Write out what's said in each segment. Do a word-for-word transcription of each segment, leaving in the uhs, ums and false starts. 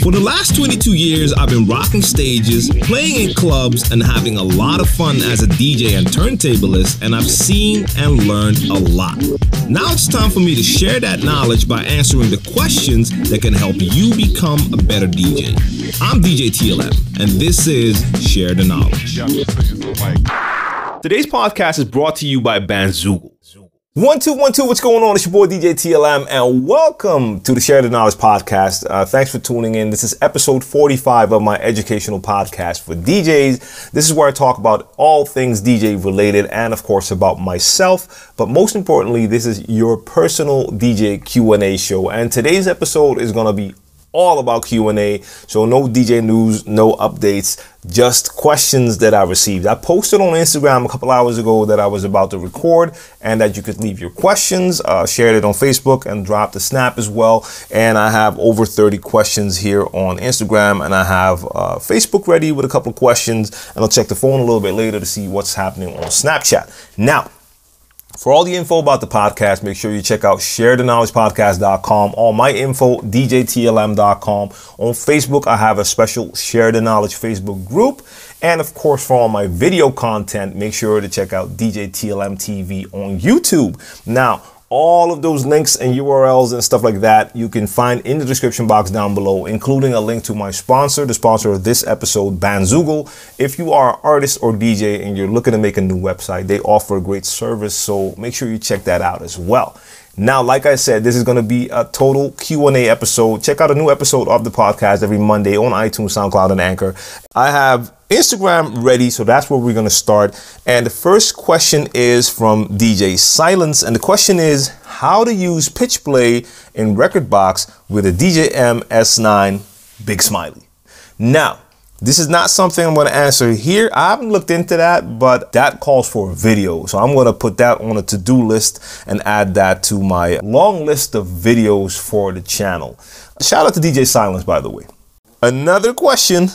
For the last twenty-two years, I've been rocking stages, playing in clubs, and having a lot of fun as a D J and turntablist, and I've seen and learned a lot. Now it's time for me to share that knowledge by answering the questions that can help you become a better D J. I'm D J T L M, and this is Share the Knowledge. Today's podcast is brought to you by Bandzoogle. One, two, one, two, what's going on? It's your boy D J T L M, and welcome to the Share the Knowledge podcast. Uh, thanks for tuning in. This is episode forty-five of my educational podcast for D Js. This is where I talk about all things D J related and, of course, about myself. But most importantly, this is your personal D J Q and A show. And today's episode is going to be all about Q and A. So no D J news, no updates, just questions that I received. I posted on Instagram a couple hours ago that I was about to record and that you could leave your questions. Uh, shared it on Facebook and dropped a snap as well. And I have over thirty questions here on Instagram, and I have uh, Facebook ready with a couple of questions, and I'll check the phone a little bit later to see what's happening on Snapchat. Now, for all the info about the podcast, make sure you check out share the knowledge podcast dot com. All my info, D J T L M dot com. On Facebook, I have a special Share the Knowledge Facebook group. And of course, for all my video content, make sure to check out D J T L M T V on YouTube. Now, all of those links and U R Ls and stuff like that you can find in the description box down below, including a link to my sponsor, the sponsor of this episode, Bandzoogle. If you are an artist or D J and you're looking to make a new website, they offer a great service, so make sure you check that out as well. Now, like I said, this is going to be a total Q and A episode. Check out a new episode of the podcast every Monday on iTunes, SoundCloud, and Anchor. I have Instagram ready, so that's where we're going to start. And the first question is from D J Silence, and the question is how to use pitch play in rekordbox with a D J M S nine big smiley. Now, this is not something I'm going to answer here. I haven't looked into that, but that calls for a video. So I'm going to put that on a to-do list and add that to my long list of videos for the channel. Shout out to D J Silence, by the way. Another question,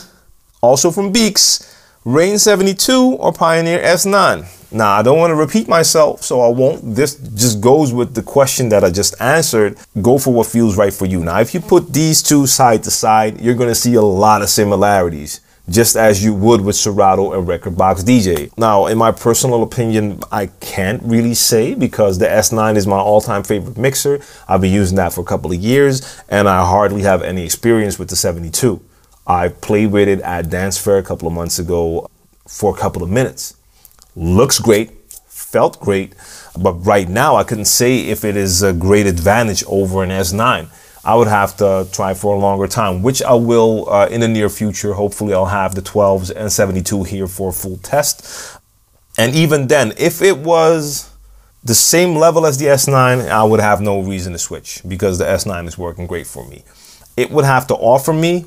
also from Beeks, Rain seventy-two or Pioneer S nine? Now, I don't want to repeat myself, so I won't. This just goes with the question that I just answered. Go for what feels right for you. Now, if you put these two side to side, you're going to see a lot of similarities, just as you would with Serato and rekordbox D J. Now, in my personal opinion, I can't really say, because the S nine is my all-time favorite mixer. I've been using that for a couple of years, and I hardly have any experience with the seventy-two. I played with it at Dance Fair a couple of months ago for a couple of minutes. Looks great, felt great, but right now I couldn't say if it is a great advantage over an S nine. I would have to try for a longer time, which I will uh, in the near future. Hopefully I'll have the twelves and seventy-two here for a full test. And even then, if it was the same level as the S nine, I would have no reason to switch, because the S nine is working great for me. It would have to offer me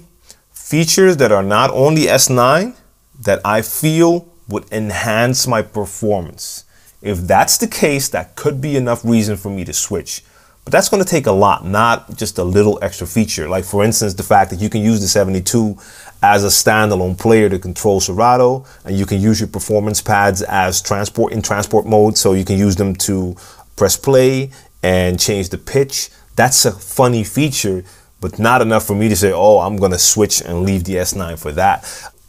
features that are not on the S nine that I feel would enhance my performance. If that's the case, that could be enough reason for me to switch. But that's going to take a lot, not just a little extra feature. Like, for instance, the fact that you can use the seventy-two as a standalone player to control Serato, and you can use your performance pads as transport in transport mode, so you can use them to press play and change the pitch. That's a funny feature, but not enough for me to say, oh, I'm going to switch and leave the S nine for that.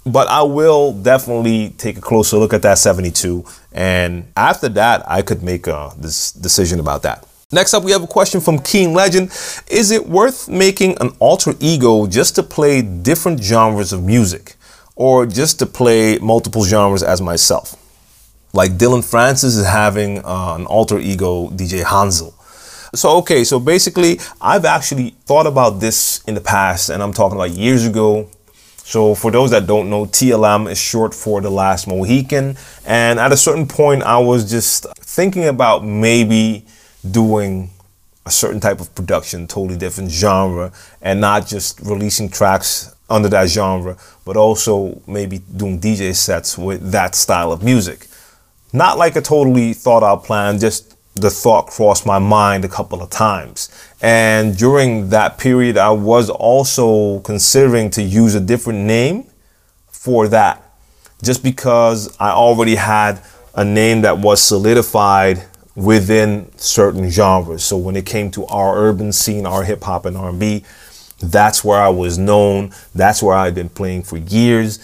But I will definitely take a closer look at that seventy-two. And after that, I could make a this decision about that. Next up, we have a question from Keen Legend. Is it worth making an alter ego just to play different genres of music, or just to play multiple genres as myself? Like Dylan Francis is having uh, an alter ego, D J Hansel. So, okay, so basically, I've actually thought about this in the past, and I'm talking about years ago. So for those that don't know, T L M is short for The Last Mohican. And at a certain point, I was just thinking about maybe doing a certain type of production, totally different genre, and not just releasing tracks under that genre, but also maybe doing D J sets with that style of music. Not like a totally thought out plan, just the thought crossed my mind a couple of times. And during that period, I was also considering to use a different name for that, just because I already had a name that was solidified within certain genres. So when it came to our urban scene, our hip hop and R and B, That's where I was known. That's where I've been playing for years.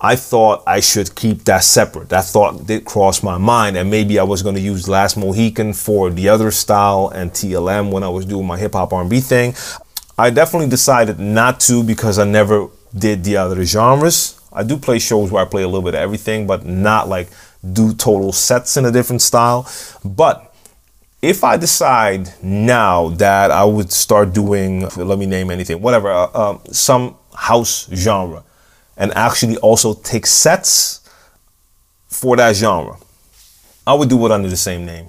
I thought I should keep that separate. That thought did cross my mind, and maybe I was going to use Last Mohican for the other style and T L M when I was doing my hip hop R and B thing. I definitely decided not to because I never did the other genres. I do play shows where I play a little bit of everything, but not like do total sets in a different style. But if I decide now that I would start doing, let me name anything, whatever, uh, uh, some house genre, and actually also take sets for that genre, I would do it under the same name.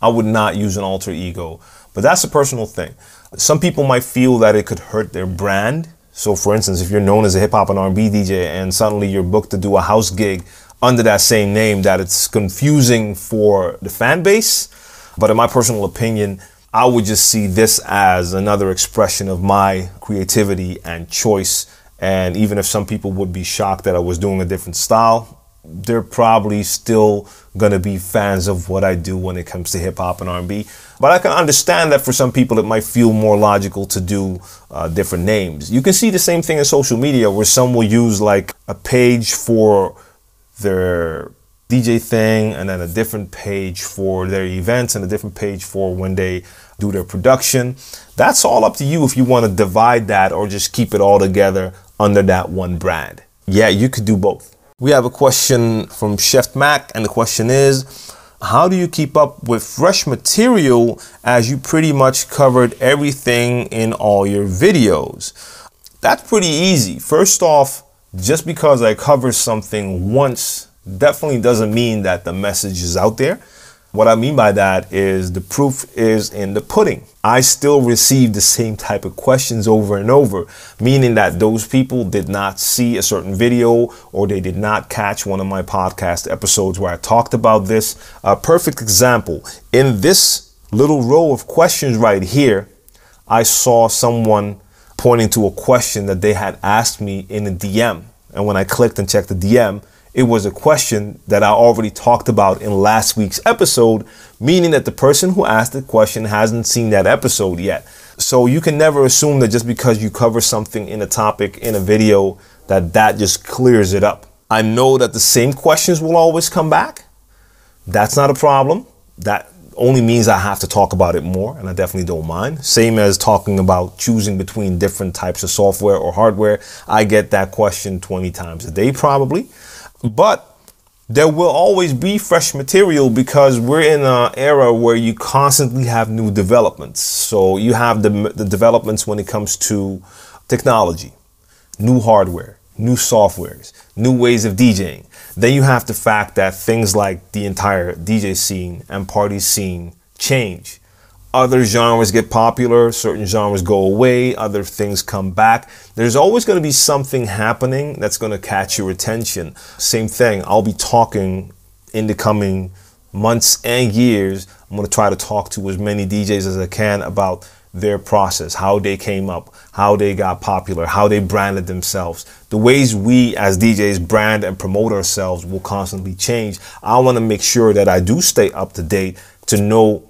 I would not use an alter ego, but that's a personal thing. Some people might feel that it could hurt their brand. So for instance, if you're known as a hip hop and R and B D J and suddenly you're booked to do a house gig under that same name, that it's confusing for the fan base. But in my personal opinion, I would just see this as another expression of my creativity and choice. And even if some people would be shocked that I was doing a different style, they're probably still gonna be fans of what I do when it comes to hip hop and R and B. But I can understand that for some people, it might feel more logical to do uh, different names. You can see the same thing in social media where some will use like a page for their D J thing, and then a different page for their events and a different page for when they do their production. That's all up to you if you want to divide that or just keep it all together under that one brand. Yeah, you could do both. We have a question from Chef Mac, and the question is, how do you keep up with fresh material as you pretty much covered everything in all your videos? That's pretty easy. First off, just because I cover something once definitely doesn't mean that the message is out there. What I mean by that is the proof is in the pudding. I still receive the same type of questions over and over, meaning that those people did not see a certain video or they did not catch one of my podcast episodes where I talked about this. A perfect example, in this little row of questions right here, I saw someone pointing to a question that they had asked me in a D M. And when I clicked and checked the D M, it was a question that I already talked about in last week's episode, meaning that the person who asked the question hasn't seen that episode yet. So you can never assume that just because you cover something in a topic in a video, that that just clears it up. I know that the same questions will always come back. That's not a problem. That only means I have to talk about it more, and I definitely don't mind. Same as talking about choosing between different types of software or hardware. I get that question twenty times a day probably. But there will always be fresh material because we're in an era where you constantly have new developments. So you have the, the developments when it comes to technology, new hardware, new softwares, new ways of DJing. Then you have the fact that things like the entire D J scene and party scene change. Other genres get popular, certain genres go away, other things come back. There's always going to be something happening that's going to catch your attention. Same thing, I'll be talking in the coming months and years. I'm going to try to talk to as many D Js as I can about their process, how they came up, how they got popular, how they branded themselves. The ways we as D Js brand and promote ourselves will constantly change. I want to make sure that I do stay up to date to know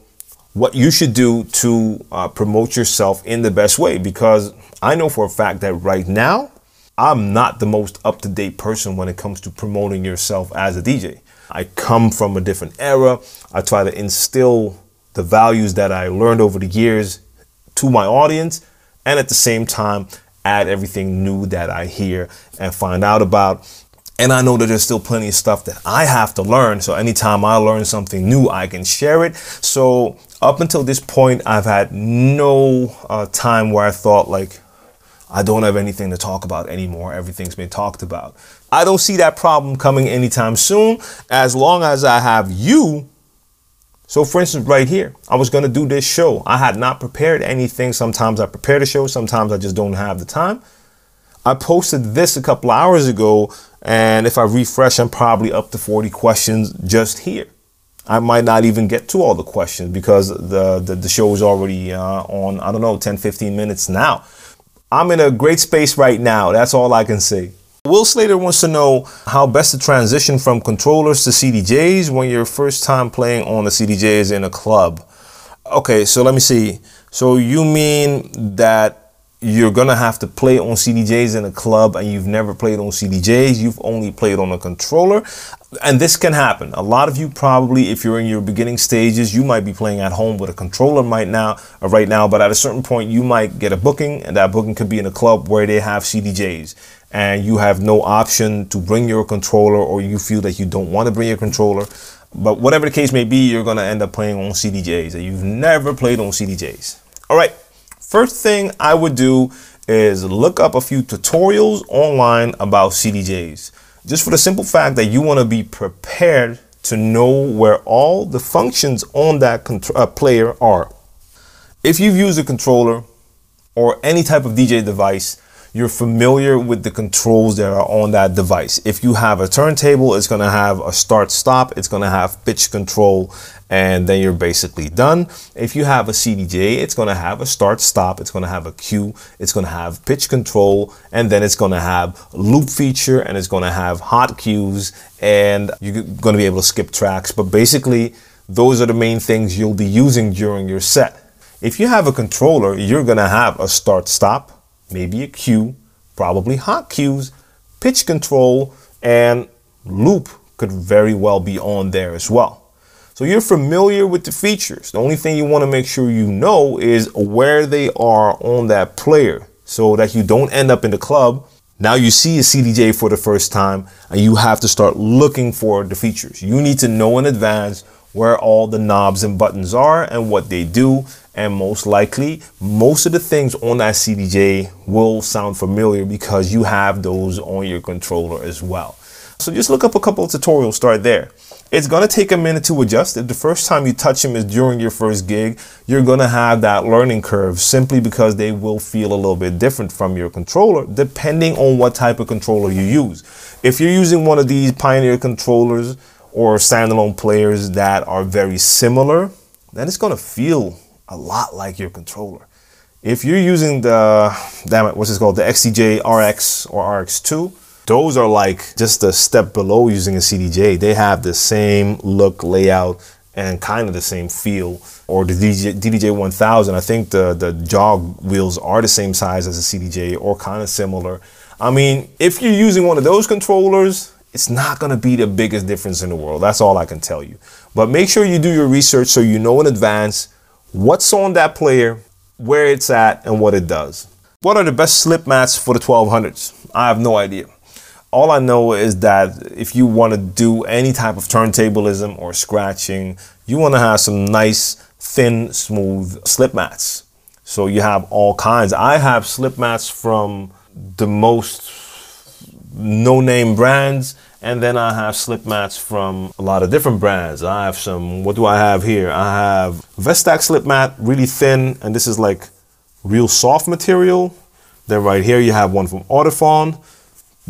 what you should do to uh, promote yourself in the best way, because I know for a fact that right now, I'm not the most up-to-date person when it comes to promoting yourself as a D J. I come from a different era. I try to instill the values that I learned over the years to my audience, and at the same time, add everything new that I hear and find out about. And I know that there's still plenty of stuff that I have to learn. So anytime I learn something new, I can share it. So up until this point, I've had no uh, time where I thought like, I don't have anything to talk about anymore. Everything's been talked about. I don't see that problem coming anytime soon, as long as I have you. So for instance, right here, I was going to do this show. I had not prepared anything. Sometimes I prepare the show. Sometimes I just don't have the time. I posted this a couple hours ago, and if I refresh, I'm probably up to forty questions just here. I might not even get to all the questions because the, the, the show is already uh, on, I don't know, ten, fifteen minutes now. I'm in a great space right now. That's all I can say. Will Slater wants to know how best to transition from controllers to C D Js when you're first time playing on the C D Js in a club. Okay, so let me see. So you mean that you're gonna have to play on C D Js in a club, and you've never played on C D Js, you've only played on a controller. And this can happen. A lot of you probably, if you're in your beginning stages, you might be playing at home with a controller right now, or right now, but at a certain point you might get a booking, and that booking could be in a club where they have C D Js, and you have no option to bring your controller, or you feel that you don't want to bring your controller. But whatever the case may be, you're gonna end up playing on C D Js, and you've never played on C D Js. All right. First thing I would do is look up a few tutorials online about C D Js, just for the simple fact that you want to be prepared to know where all the functions on that uh, player are. If you've used a controller or any type of D J device, you're familiar with the controls that are on that device. If you have a turntable, it's gonna have a start stop, it's gonna have pitch control, and then you're basically done. If you have a C D J, it's gonna have a start stop, it's gonna have a cue, it's gonna have pitch control, and then it's gonna have loop feature, and it's gonna have hot cues, and you're gonna be able to skip tracks. But basically, those are the main things you'll be using during your set. If you have a controller, you're gonna have a start stop, maybe a cue, probably hot cues, pitch control, and loop could very well be on there as well. So you're familiar with the features. The only thing you want to make sure you know is where they are on that player, so that you don't end up in the club. Now you see a C D J for the first time, and you have to start looking for the features. You need to know in advance where all the knobs and buttons are and what they do. And most likely, most of the things on that C D J will sound familiar because you have those on your controller as well. So just look up a couple of tutorials, start there. It's gonna take a minute to adjust. If the first time you touch them is during your first gig, you're gonna have that learning curve simply because they will feel a little bit different from your controller depending on what type of controller you use. If you're using one of these Pioneer controllers or standalone players that are very similar, then it's gonna feel a lot like your controller. If you're using the, damn it, what's this called? The X D J R X or R X two, those are like just a step below using a C D J. They have the same look, layout, and kind of the same feel. Or the D D J one thousand, I think the, the jog wheels are the same size as a C D J or kind of similar. I mean, if you're using one of those controllers, it's not gonna be the biggest difference in the world. That's all I can tell you. But make sure you do your research so you know in advance what's on that player, where it's at, and what it does. What are the best slip mats for the twelve hundreds? I have no idea. All I know is that if you want to do any type of turntablism or scratching, you want to have some nice, thin, smooth slip mats. So you have all kinds. I have slip mats from the most no-name brands, and then I have slip mats from a lot of different brands. I have some, what do I have here? I have Vestax slip mat, really thin, and this is like real soft material. Then right here you have one from Audifon.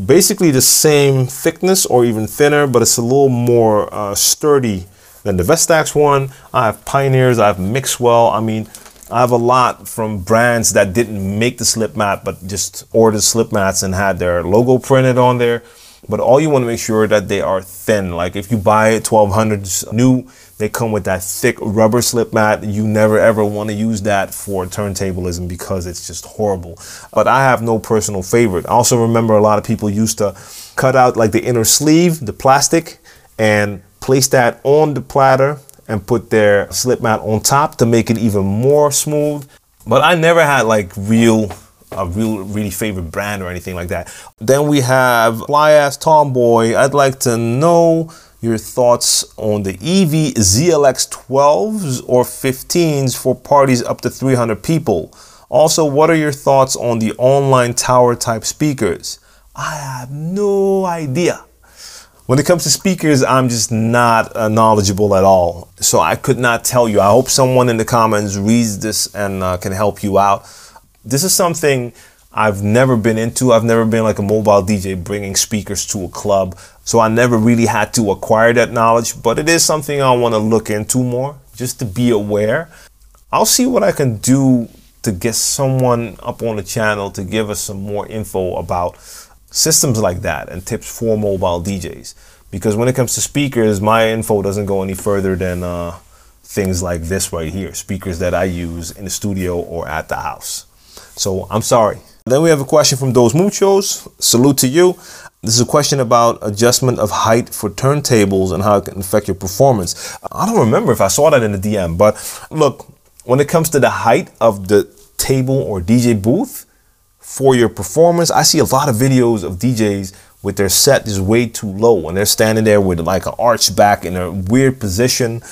Basically the same thickness or even thinner, but it's a little more uh, sturdy than the Vestax one. I have Pioneers, I have Mixwell. I mean, I have a lot from brands that didn't make the slip mat, but just ordered slip mats and had their logo printed on there. But all you want to make sure that they are thin. Like if you buy twelve hundreds new, they come with that thick rubber slip mat. You never ever want to use that for turntablism because it's just horrible. But I have no personal favorite. I also remember a lot of people used to cut out like the inner sleeve, the plastic, and place that on the platter and put their slip mat on top to make it even more smooth. But I never had like real a real, really favorite brand or anything like that. Then we have Fly Ass Tomboy. I'd like to know your thoughts on the E V Z L X twelves or fifteens for parties up to three hundred people. Also, what are your thoughts on the online tower type speakers? I have no idea. When it comes to speakers, I'm just not uh, knowledgeable at all. So I could not tell you. I hope someone in the comments reads this and uh, can help you out. This is something I've never been into. I've never been like a mobile D J bringing speakers to a club. So I never really had to acquire that knowledge, but it is something I want to look into more just to be aware. I'll see what I can do to get someone up on the channel to give us some more info about systems like that and tips for mobile D Js. Because when it comes to speakers, my info doesn't go any further than uh, things like this right here, speakers that I use in the studio or at the house. So I'm sorry. Then we have a question from Dos Muchos. Salute to you. This is a question about adjustment of height for turntables and how it can affect your performance. I don't remember if I saw that in the D M, but look, when it comes to the height of the table or D J booth for your performance, I see a lot of videos of D Js with their set is way too low and they're standing there with like an arch back in a weird position.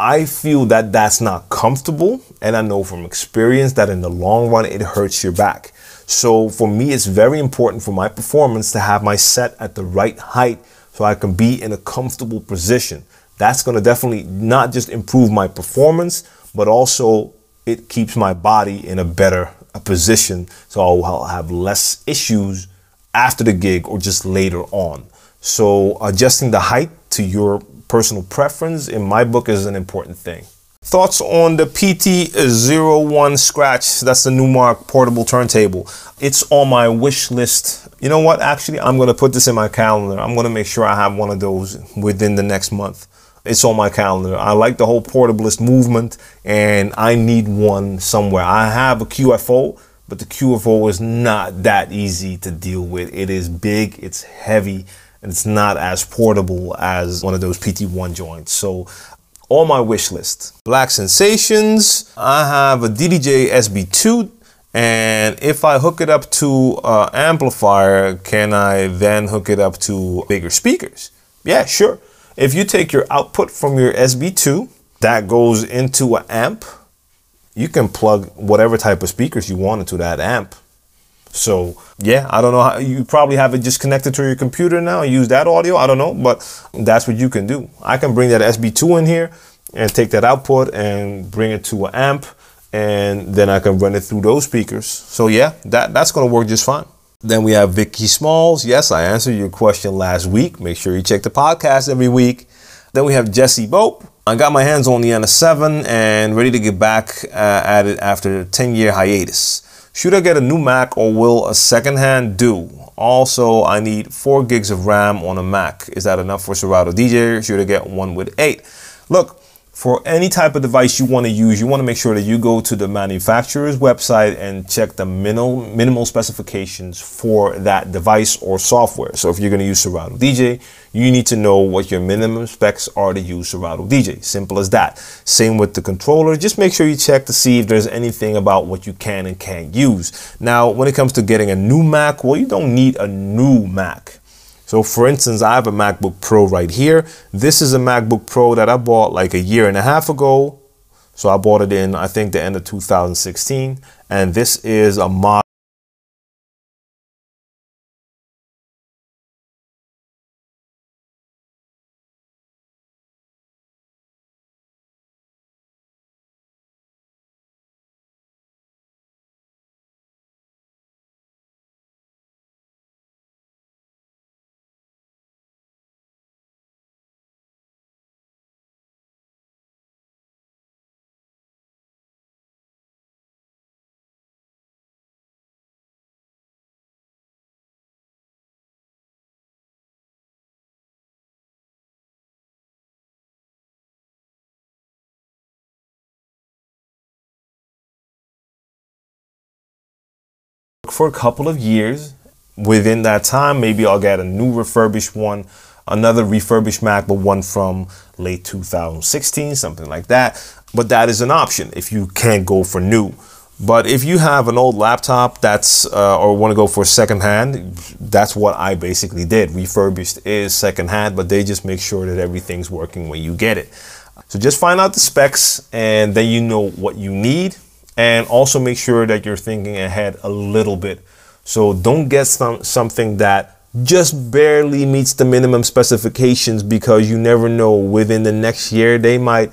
I feel that that's not comfortable, and I know from experience that in the long run it hurts your back. So for me, it's very important for my performance to have my set at the right height so I can be in a comfortable position. That's going to definitely not just improve my performance, but also it keeps my body in a better position, so I'll have less issues after the gig or just later on. So adjusting the height to your personal preference in my book is an important thing. Thoughts on the P T zero one Scratch? That's the Newmark portable turntable. It's on my wish list. You know what? Actually, I'm going to put this in my calendar. I'm going to make sure I have one of those within the next month. It's on my calendar. I like the whole portablist movement, and I need one somewhere. I have a Q F O, but the Q F O is not that easy to deal with. It is big, it's heavy, and it's not as portable as one of those P T one joints. So on my wish list. Black Sensations, I have a D D J S B two, and if I hook it up to an amplifier, can I then hook it up to bigger speakers? Yeah, sure. If you take your output from your S B two, that goes into an amp, you can plug whatever type of speakers you want into that amp. So yeah, I don't know how, you probably have it just connected to your computer now and use that audio, I don't know, but that's what you can do. I can bring that S B two in here and take that output and bring it to an amp, and then I can run it through those speakers. So yeah, that, that's gonna work just fine. Then we have Vicky Smalls. Yes, I answered your question last week. Make sure you check the podcast every week. Then we have Jesse Bope. I got my hands on the N S seven and ready to get back uh, at it after a ten year hiatus. Should I get a new Mac or will a second hand do? Also, I need four gigs of RAM on a Mac. Is that enough for Serato D J? Should I get one with eight? Look, for any type of device you want to use, you want to make sure that you go to the manufacturer's website and check the minimal, minimal specifications for that device or software. So if you're going to use Serato D J, you need to know what your minimum specs are to use Serato D J. Simple as that. Same with the controller. Just make sure you check to see if there's anything about what you can and can't use. Now, when it comes to getting a new Mac, well, you don't need a new Mac. So for instance, I have a MacBook Pro right here. This is a MacBook Pro that I bought like a year and a half ago. So I bought it in, I think, the end of two thousand sixteen. And this is a mod. For a couple of years. Within that time, maybe I'll get a new refurbished one, another refurbished Mac, but one from late two thousand sixteen, something like that. But that is an option if you can't go for new. But if you have an old laptop that's uh, or want to go for secondhand, that's what I basically did. Refurbished is secondhand, but they just make sure that everything's working when you get it. So just find out the specs, and then you know what you need. And also make sure that you're thinking ahead a little bit. So don't get some, something that just barely meets the minimum specifications, because you never know, within the next year, they might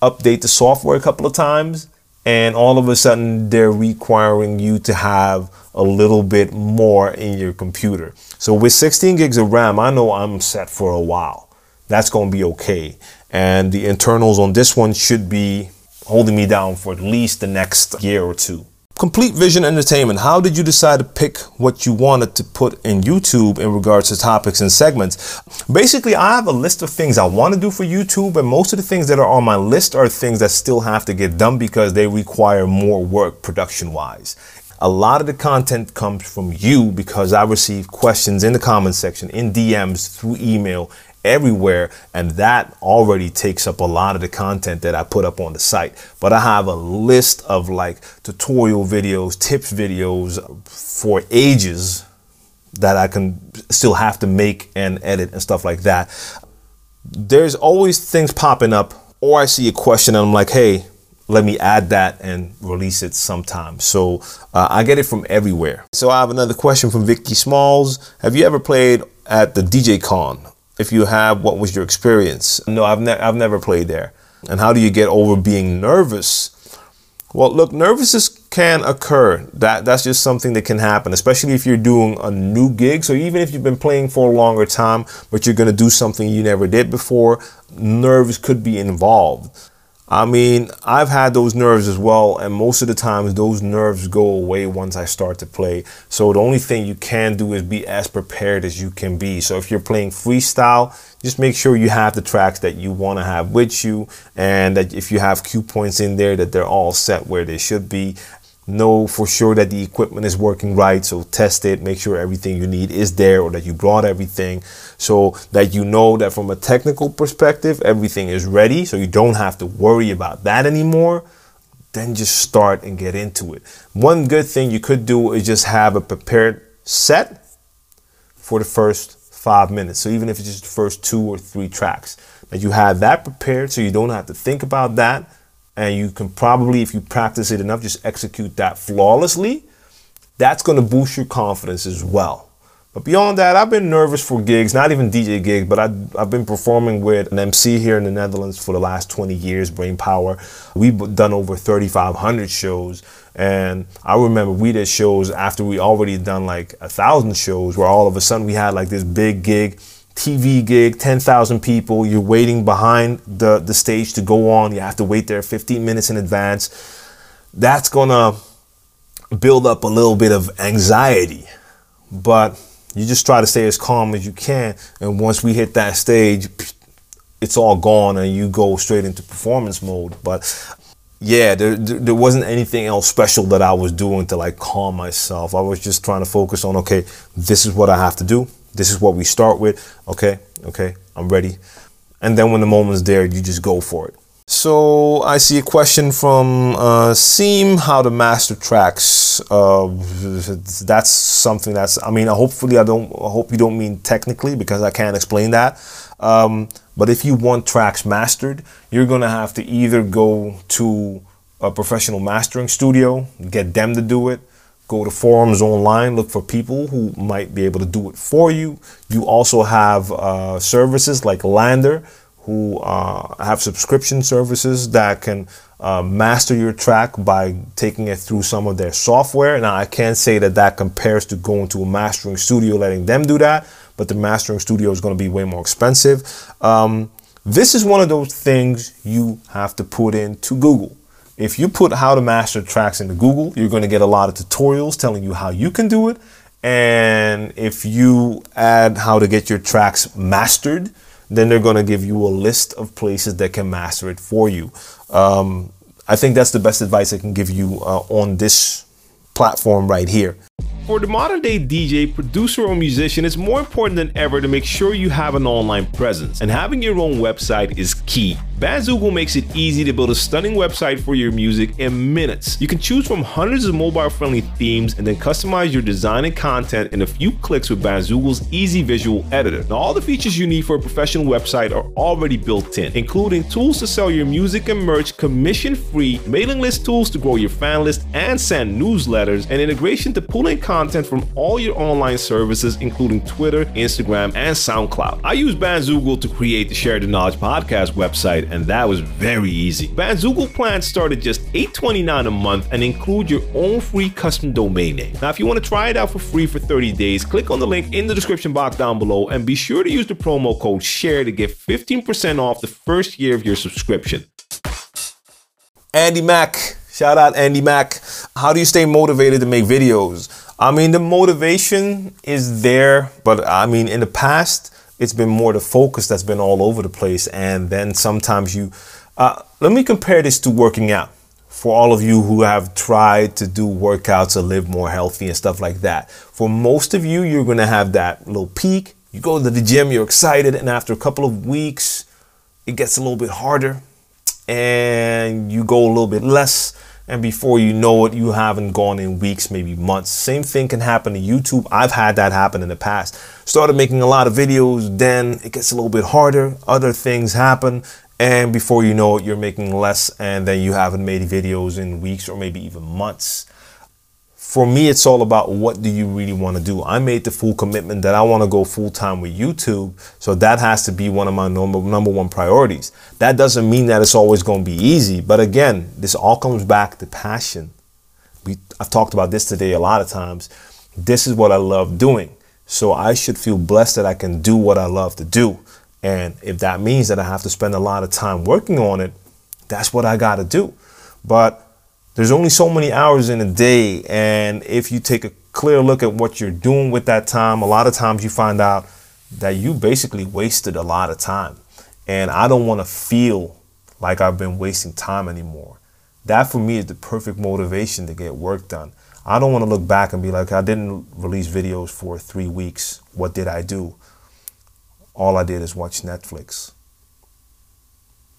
update the software a couple of times, and all of a sudden they're requiring you to have a little bit more in your computer. So with sixteen gigs of RAM, I know I'm set for a while. That's going to be okay. And the internals on this one should be holding me down for at least the next year or two. Complete Vision Entertainment, how did you decide to pick what you wanted to put in YouTube in regards to topics and segments? Basically, I have a list of things I want to do for YouTube, and most of the things that are on my list are things that still have to get done because they require more work production-wise. A lot of the content comes from you because I receive questions in the comment section, in D Ms, through email, everywhere, and that already takes up a lot of the content that I put up on the site. But I have a list of like tutorial videos, tips videos for ages that I can still have to make and edit and stuff like that. There's always things popping up, or I see a question and I'm like, hey, let me add that and release it sometime. So uh, I get it from everywhere. So I have another question from Vicky Smalls. Have you ever played at the D J Con? If you have, what was your experience? No, I've, ne I've never played there. And how do you get over being nervous? Well, look, nervousness can occur. That, that's just something that can happen, especially if you're doing a new gig. So even if you've been playing for a longer time, but you're gonna do something you never did before, nerves could be involved. I mean, I've had those nerves as well, and most of the times those nerves go away once I start to play. So the only thing you can do is be as prepared as you can be. So if you're playing freestyle, just make sure you have the tracks that you want to have with you, and that if you have cue points in there, that they're all set where they should be. Know for sure that the equipment is working right, so test it, make sure everything you need is there, or that you brought everything, so that you know that from a technical perspective everything is ready, so you don't have to worry about that anymore. Then just start and get into it. One good thing you could do is just have a prepared set for the first five minutes. So even if it's just the first two or three tracks, that you have that prepared so you don't have to think about that. And you can probably, if you practice it enough, just execute that flawlessly. That's going to boost your confidence as well. But beyond that, I've been nervous for gigs, not even D J gigs, but I've, I've been performing with an M C here in the Netherlands for the last twenty years, Brain Power. We've done over thirty-five hundred shows. And I remember we did shows after we already done like a thousand shows, where all of a sudden we had like this big gig, T V gig, ten thousand people, you're waiting behind the, the stage to go on, you have to wait there fifteen minutes in advance. That's gonna build up a little bit of anxiety, but you just try to stay as calm as you can, and once we hit that stage, it's all gone and you go straight into performance mode. But yeah, there, there wasn't anything else special that I was doing to like calm myself. I was just trying to focus on, okay, this is what I have to do. This is what we start with. Okay, okay, I'm ready. And then when the moment's there, you just go for it. So I see a question from uh, Seam, how to master tracks. Uh, that's something that's, I mean, hopefully I don't, I hope you don't mean technically, because I can't explain that. Um, but if you want tracks mastered, you're gonna have to either go to a professional mastering studio, get them to do it, go to forums online, look for people who might be able to do it for you. You also have uh, services like Lander, who uh, have subscription services that can uh, master your track by taking it through some of their software. Now, I can't say that that compares to going to a mastering studio, letting them do that, but the mastering studio is going to be way more expensive. Um, this is one of those things you have to put into Google. If you put how to master tracks into Google, you're going to get a lot of tutorials telling you how you can do it. And if you add how to get your tracks mastered, then they're going to give you a list of places that can master it for you. Um, I think that's the best advice I can give you uh, on this platform right here. For the modern day D J, producer, or musician, it's more important than ever to make sure you have an online presence, and having your own website is key. Bandzoogle makes it easy to build a stunning website for your music in minutes. You can choose from hundreds of mobile-friendly themes and then customize your design and content in a few clicks with Bandzoogle's easy visual editor. Now, all the features you need for a professional website are already built in, including tools to sell your music and merch commission-free, mailing list tools to grow your fan list and send newsletters, and integration to pull in content from all your online services, including Twitter, Instagram, and SoundCloud. I use Bandzoogle to create the Share the Knowledge podcast website, and that was very easy. Bandzoogle plans start at just eight twenty-nine a month and include your own free custom domain name. Now, if you want to try it out for free for thirty days, click on the link in the description box down below, and be sure to use the promo code SHARE to get fifteen percent off the first year of your subscription. Andy Mac, Shout out Andy Mac. How do you stay motivated to make videos? I mean, the motivation is there, but I mean, in the past, it's been more the focus that's been all over the place. And then sometimes you, uh, let me compare this to working out. For all of you who have tried to do workouts or live more healthy and stuff like that. For most of you, you're gonna have that little peak. You go to the gym, you're excited, and after a couple of weeks, it gets a little bit harder and you go a little bit less. And before you know it, you haven't gone in weeks, maybe months. Same thing can happen to YouTube. I've had that happen in the past. Started making a lot of videos, then it gets a little bit harder. Other things happen. And before you know it, you're making less, and then you haven't made videos in weeks or maybe even months. For me, it's all about what do you really want to do. I made the full commitment that I want to go full time with YouTube. So that has to be one of my number, number one priorities. That doesn't mean that it's always going to be easy. But again, this all comes back to passion. We, I've talked about this today a lot of times. This is what I love doing. So I should feel blessed that I can do what I love to do. And if that means that I have to spend a lot of time working on it, that's what I got to do. But there's only so many hours in a day. And if you take a clear look at what you're doing with that time, a lot of times you find out that you basically wasted a lot of time. And I don't want to feel like I've been wasting time anymore. That for me is the perfect motivation to get work done. I don't want to look back and be like, I didn't release videos for three weeks. What did I do? All I did is watch Netflix.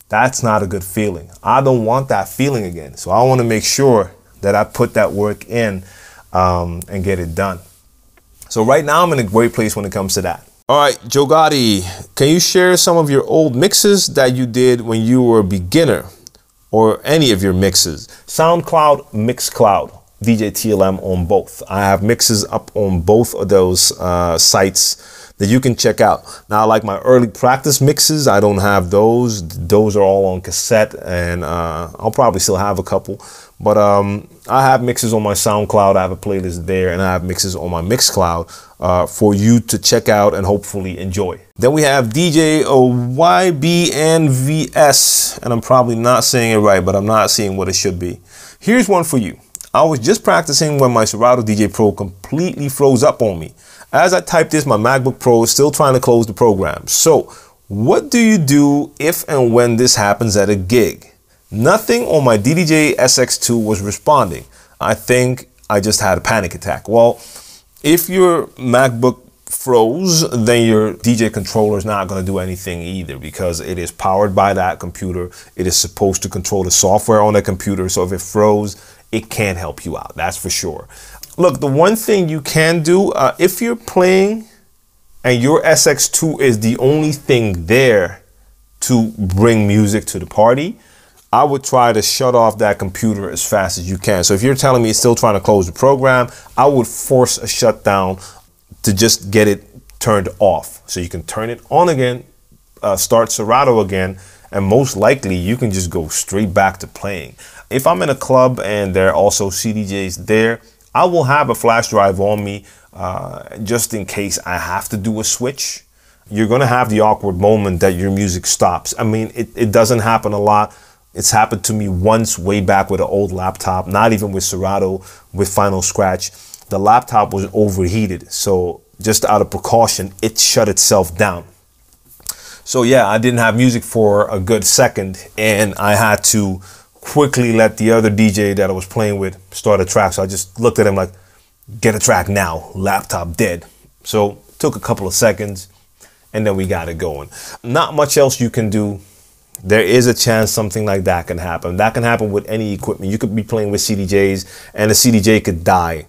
That's not a good feeling. I don't want that feeling again. So I want to make sure that I put that work in um, and get it done. So right now I'm in a great place when it comes to that. All right, Joe Gotti, can you share some of your old mixes that you did when you were a beginner, or any of your mixes? SoundCloud, Mixcloud, D J T L M on both. I have mixes up on both of those uh, sites that you can check out. Now, like my early practice mixes, I don't have those. Those are all on cassette, and uh, I'll probably still have a couple. But um, I have mixes on my SoundCloud. I have a playlist there, and I have mixes on my Mixcloud uh, for you to check out and hopefully enjoy. Then we have D J Y B N V S, and I'm probably not saying it right, but I'm not seeing what it should be. Here's one for you. I was just practicing when my Serato D J Pro completely froze up on me. As I type this, my MacBook Pro is still trying to close the program. So what do you do if and when this happens at a gig? Nothing on my D D J S X two was responding. I think I just had a panic attack. Well, if your MacBook froze, then your D J controller is not going to do anything either, because it is powered by that computer. It is supposed to control the software on that computer. So if it froze, it can't help you out. That's for sure. Look, the one thing you can do, uh, if you're playing and your S X two is the only thing there to bring music to the party, I would try to shut off that computer as fast as you can. So if you're telling me it's still trying to close the program, I would force a shutdown to just get it turned off. So you can turn it on again, uh, start Serato again, and most likely you can just go straight back to playing. If I'm in a club and there are also C D Js there, I will have a flash drive on me uh, just in case I have to do a switch. You're going to have the awkward moment that your music stops. I mean, it, it doesn't happen a lot. It's happened to me once way back with an old laptop, not even with Serato, with Final Scratch. The laptop was overheated. So just out of precaution, it shut itself down. So yeah, I didn't have music for a good second, and I had to quickly let the other D J that I was playing with start a track. So I just looked at him like, get a track now, laptop dead. So took a couple of seconds, and then we got it going. Not much else you can do. There is a chance something like that can happen. That can happen with any equipment. You could be playing with C D Js and the C D J could die.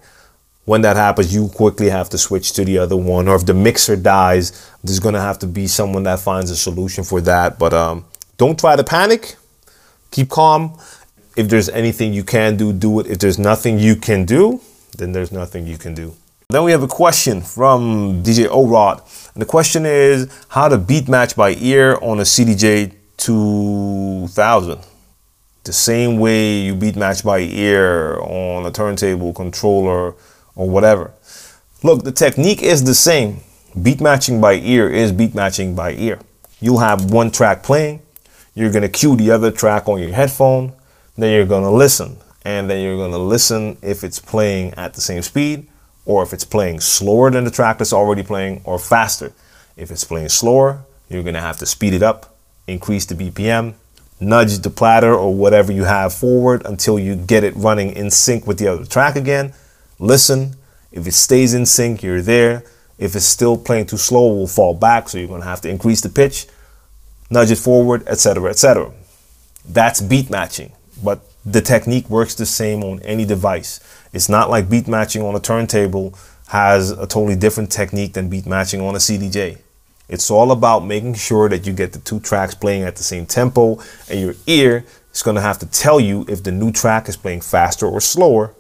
When that happens, you quickly have to switch to the other one. Or if the mixer dies, there's gonna have to be someone that finds a solution for that. But um, don't try to panic. Keep calm. If there's anything you can do, do it. If there's nothing you can do, then there's nothing you can do. Then we have a question from D J O-Rod. And the question is how to beat match by ear on a C D J two thousand. The same way you beat match by ear on a turntable, controller, or whatever. Look, the technique is the same. Beat matching by ear is beat matching by ear. You'll have one track playing. You're going to cue the other track on your headphone, then you're going to listen. and then you're going to listen if it's playing at the same speed, or if it's playing slower than the track that's already playing, or faster. If it's playing slower, you're going to have to speed it up, increase the B P M, nudge the platter or whatever you have forward until you get it running in sync with the other track again. Listen. If it stays in sync, you're there. If it's still playing too slow, we'll fall back, so you're going to have to increase the pitch, nudge it forward, et cetera, et cetera. That's beat matching, but the technique works the same on any device. It's not like beat matching on a turntable has a totally different technique than beat matching on a C D J. It's all about making sure that you get the two tracks playing at the same tempo, and your ear is going to have to tell you if the new track is playing faster or slower,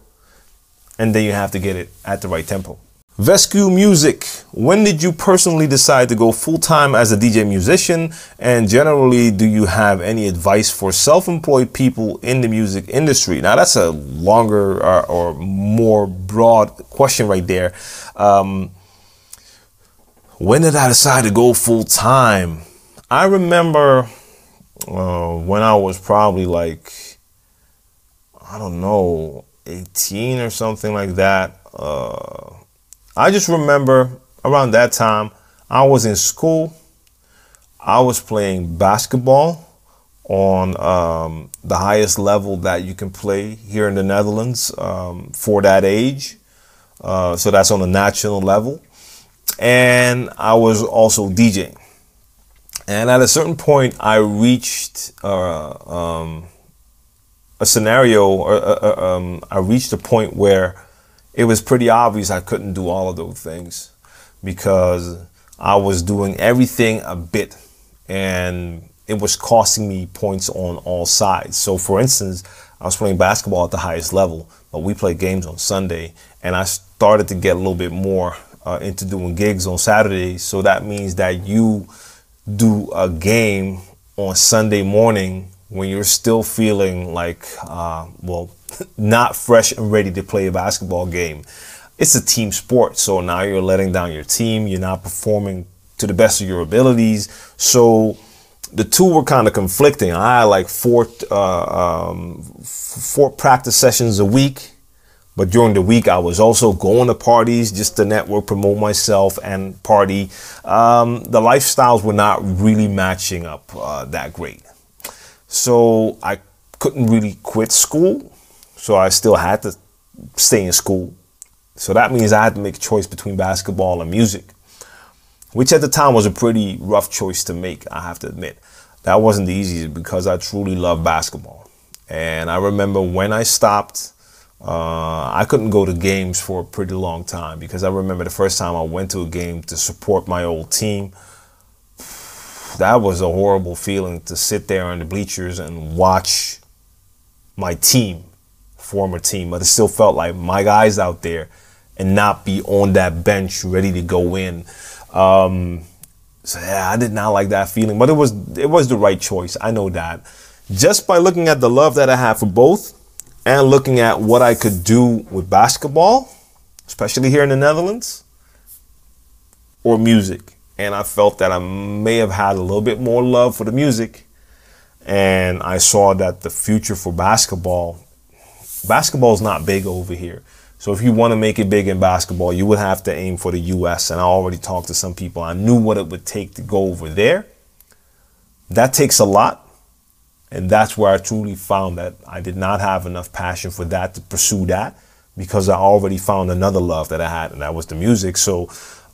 and then you have to get it at the right tempo. Vescu Music, when did you personally decide to go full-time as a D J musician, and generally, do you have any advice for self-employed people in the music industry? Now, that's a longer or, or more broad question right there. Um, when did I decide to go full-time? I remember uh, when I was probably like, I don't know, eighteen or something like that. Uh, I just remember around that time, I was in school. I was playing basketball on um, the highest level that you can play here in the Netherlands um, for that age. Uh, so that's on a national level. And I was also DJing. And at a certain point, I reached uh, um, a scenario, or uh, uh, um, I reached a point where it was pretty obvious I couldn't do all of those things because I was doing everything a bit and it was costing me points on all sides. So for instance, I was playing basketball at the highest level, but we played games on Sunday, and I started to get a little bit more uh, into doing gigs on Saturdays. So that means that you do a game on Sunday morning when you're still feeling like, uh, well, not fresh and ready to play a basketball game. It's a team sport, so now you're letting down your team. You're not performing to the best of your abilities. So the two were kind of conflicting. I had like four, uh, um, four practice sessions a week, but during the week I was also going to parties just to network, promote myself, and party. Um, the lifestyles were not really matching up uh, that great. So I couldn't really quit school, so I still had to stay in school. So that means I had to make a choice between basketball and music, which at the time was a pretty rough choice to make, I have to admit. That wasn't the easiest because I truly love basketball. And I remember when I stopped, uh, I couldn't go to games for a pretty long time because I remember the first time I went to a game to support my old team. That was a horrible feeling to sit there in the bleachers and watch my team, former team, but it still felt like my guys out there and not be on that bench ready to go in. Um, so yeah, I did not like that feeling, but it was, it was the right choice. I know that just by looking at the love that I have for both and looking at what I could do with basketball, especially here in the Netherlands, or music. And I felt that I may have had a little bit more love for the music. And I saw that the future for basketball, basketball is not big over here. So if you want to make it big in basketball, you would have to aim for the U S. And I already talked to some people. I knew what it would take to go over there. That takes a lot. And that's where I truly found that I did not have enough passion for that to pursue that, because I already found another love that I had, and that was the music. So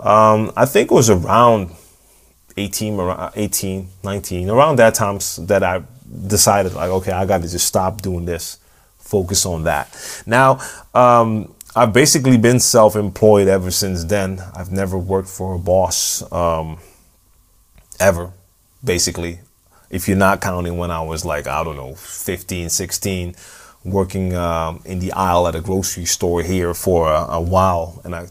Um, I think it was around eighteen, nineteen, around that time that I decided, like, okay, I got to just stop doing this, focus on that. Now, um, I've basically been self-employed ever since then. I've never worked for a boss, um, ever, basically. If you're not counting when I was like, I don't know, fifteen, sixteen, working um, in the aisle at a grocery store here for a, a while, and I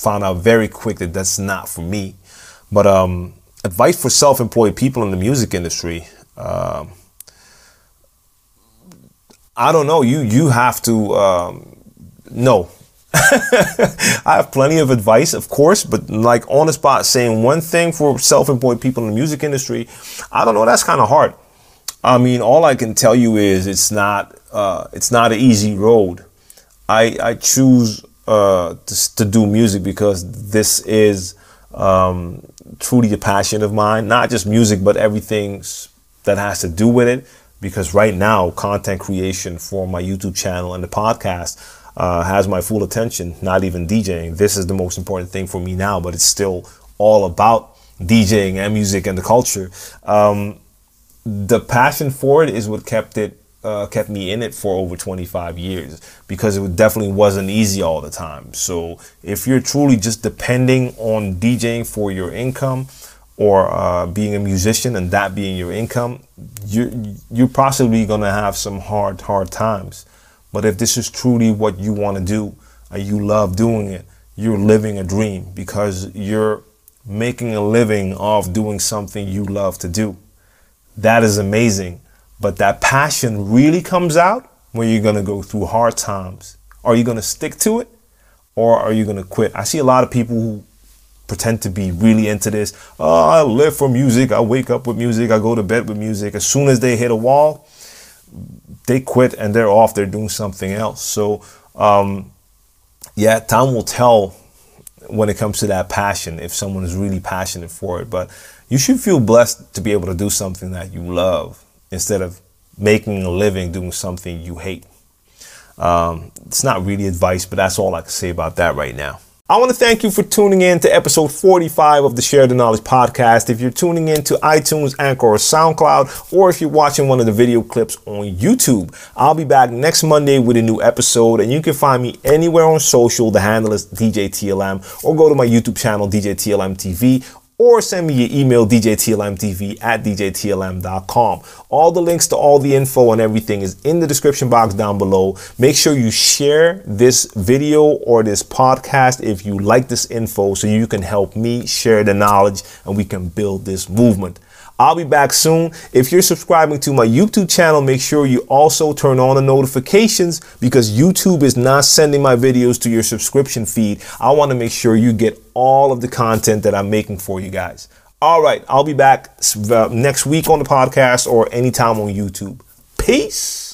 found out very quick that that's not for me. But um, advice for self-employed people in the music industry, um, I don't know. You you have to um, no. I have plenty of advice, of course, but like on the spot saying one thing for self-employed people in the music industry, I don't know. That's kind of hard. I mean, all I can tell you is it's not uh, it's not an easy road. I I choose uh, to, to do music because this is um, truly a passion of mine. Not just music, but everything that has to do with it. Because right now, content creation for my YouTube channel and the podcast uh, has my full attention, not even DJing. This is the most important thing for me now, but it's still all about DJing and music and the culture. Um, the passion for it is what kept it, uh, kept me in it for over twenty-five years, because it definitely wasn't easy all the time. So if you're truly just depending on DJing for your income, or uh, being a musician and that being your income, you're, you're possibly gonna have some hard, hard times. But if this is truly what you wanna do and you love doing it, you're living a dream, because you're making a living off doing something you love to do. That is amazing. But that passion really comes out when you're gonna go through hard times. Are you gonna stick to it, or are you gonna quit? I see a lot of people who pretend to be really into this. Oh, I live for music. I wake up with music. I go to bed with music. As soon as they hit a wall, they quit and they're off. They're doing something else. So, um, yeah, time will tell when it comes to that passion, if someone is really passionate for it. But you should feel blessed to be able to do something that you love instead of making a living doing something you hate. Um, it's not really advice, but that's all I can say about that right now. I want to thank you for tuning in to episode forty-five of the Share the Knowledge podcast. If you're tuning in to iTunes, Anchor, or SoundCloud, or if you're watching one of the video clips on YouTube, I'll be back next Monday with a new episode, and you can find me anywhere on social. The handle is D J T L M, or go to my YouTube channel, D J T L M T V, or send me your email, D J T L M T V at D J T L M dot com. All the links to all the info and everything is in the description box down below. Make sure you share this video or this podcast if you like this info, so you can help me share the knowledge and we can build this movement. I'll be back soon. If you're subscribing to my YouTube channel, make sure you also turn on the notifications, because YouTube is not sending my videos to your subscription feed. I want to make sure you get all of the content that I'm making for you guys. All right, I'll be back next week on the podcast or anytime on YouTube. Peace.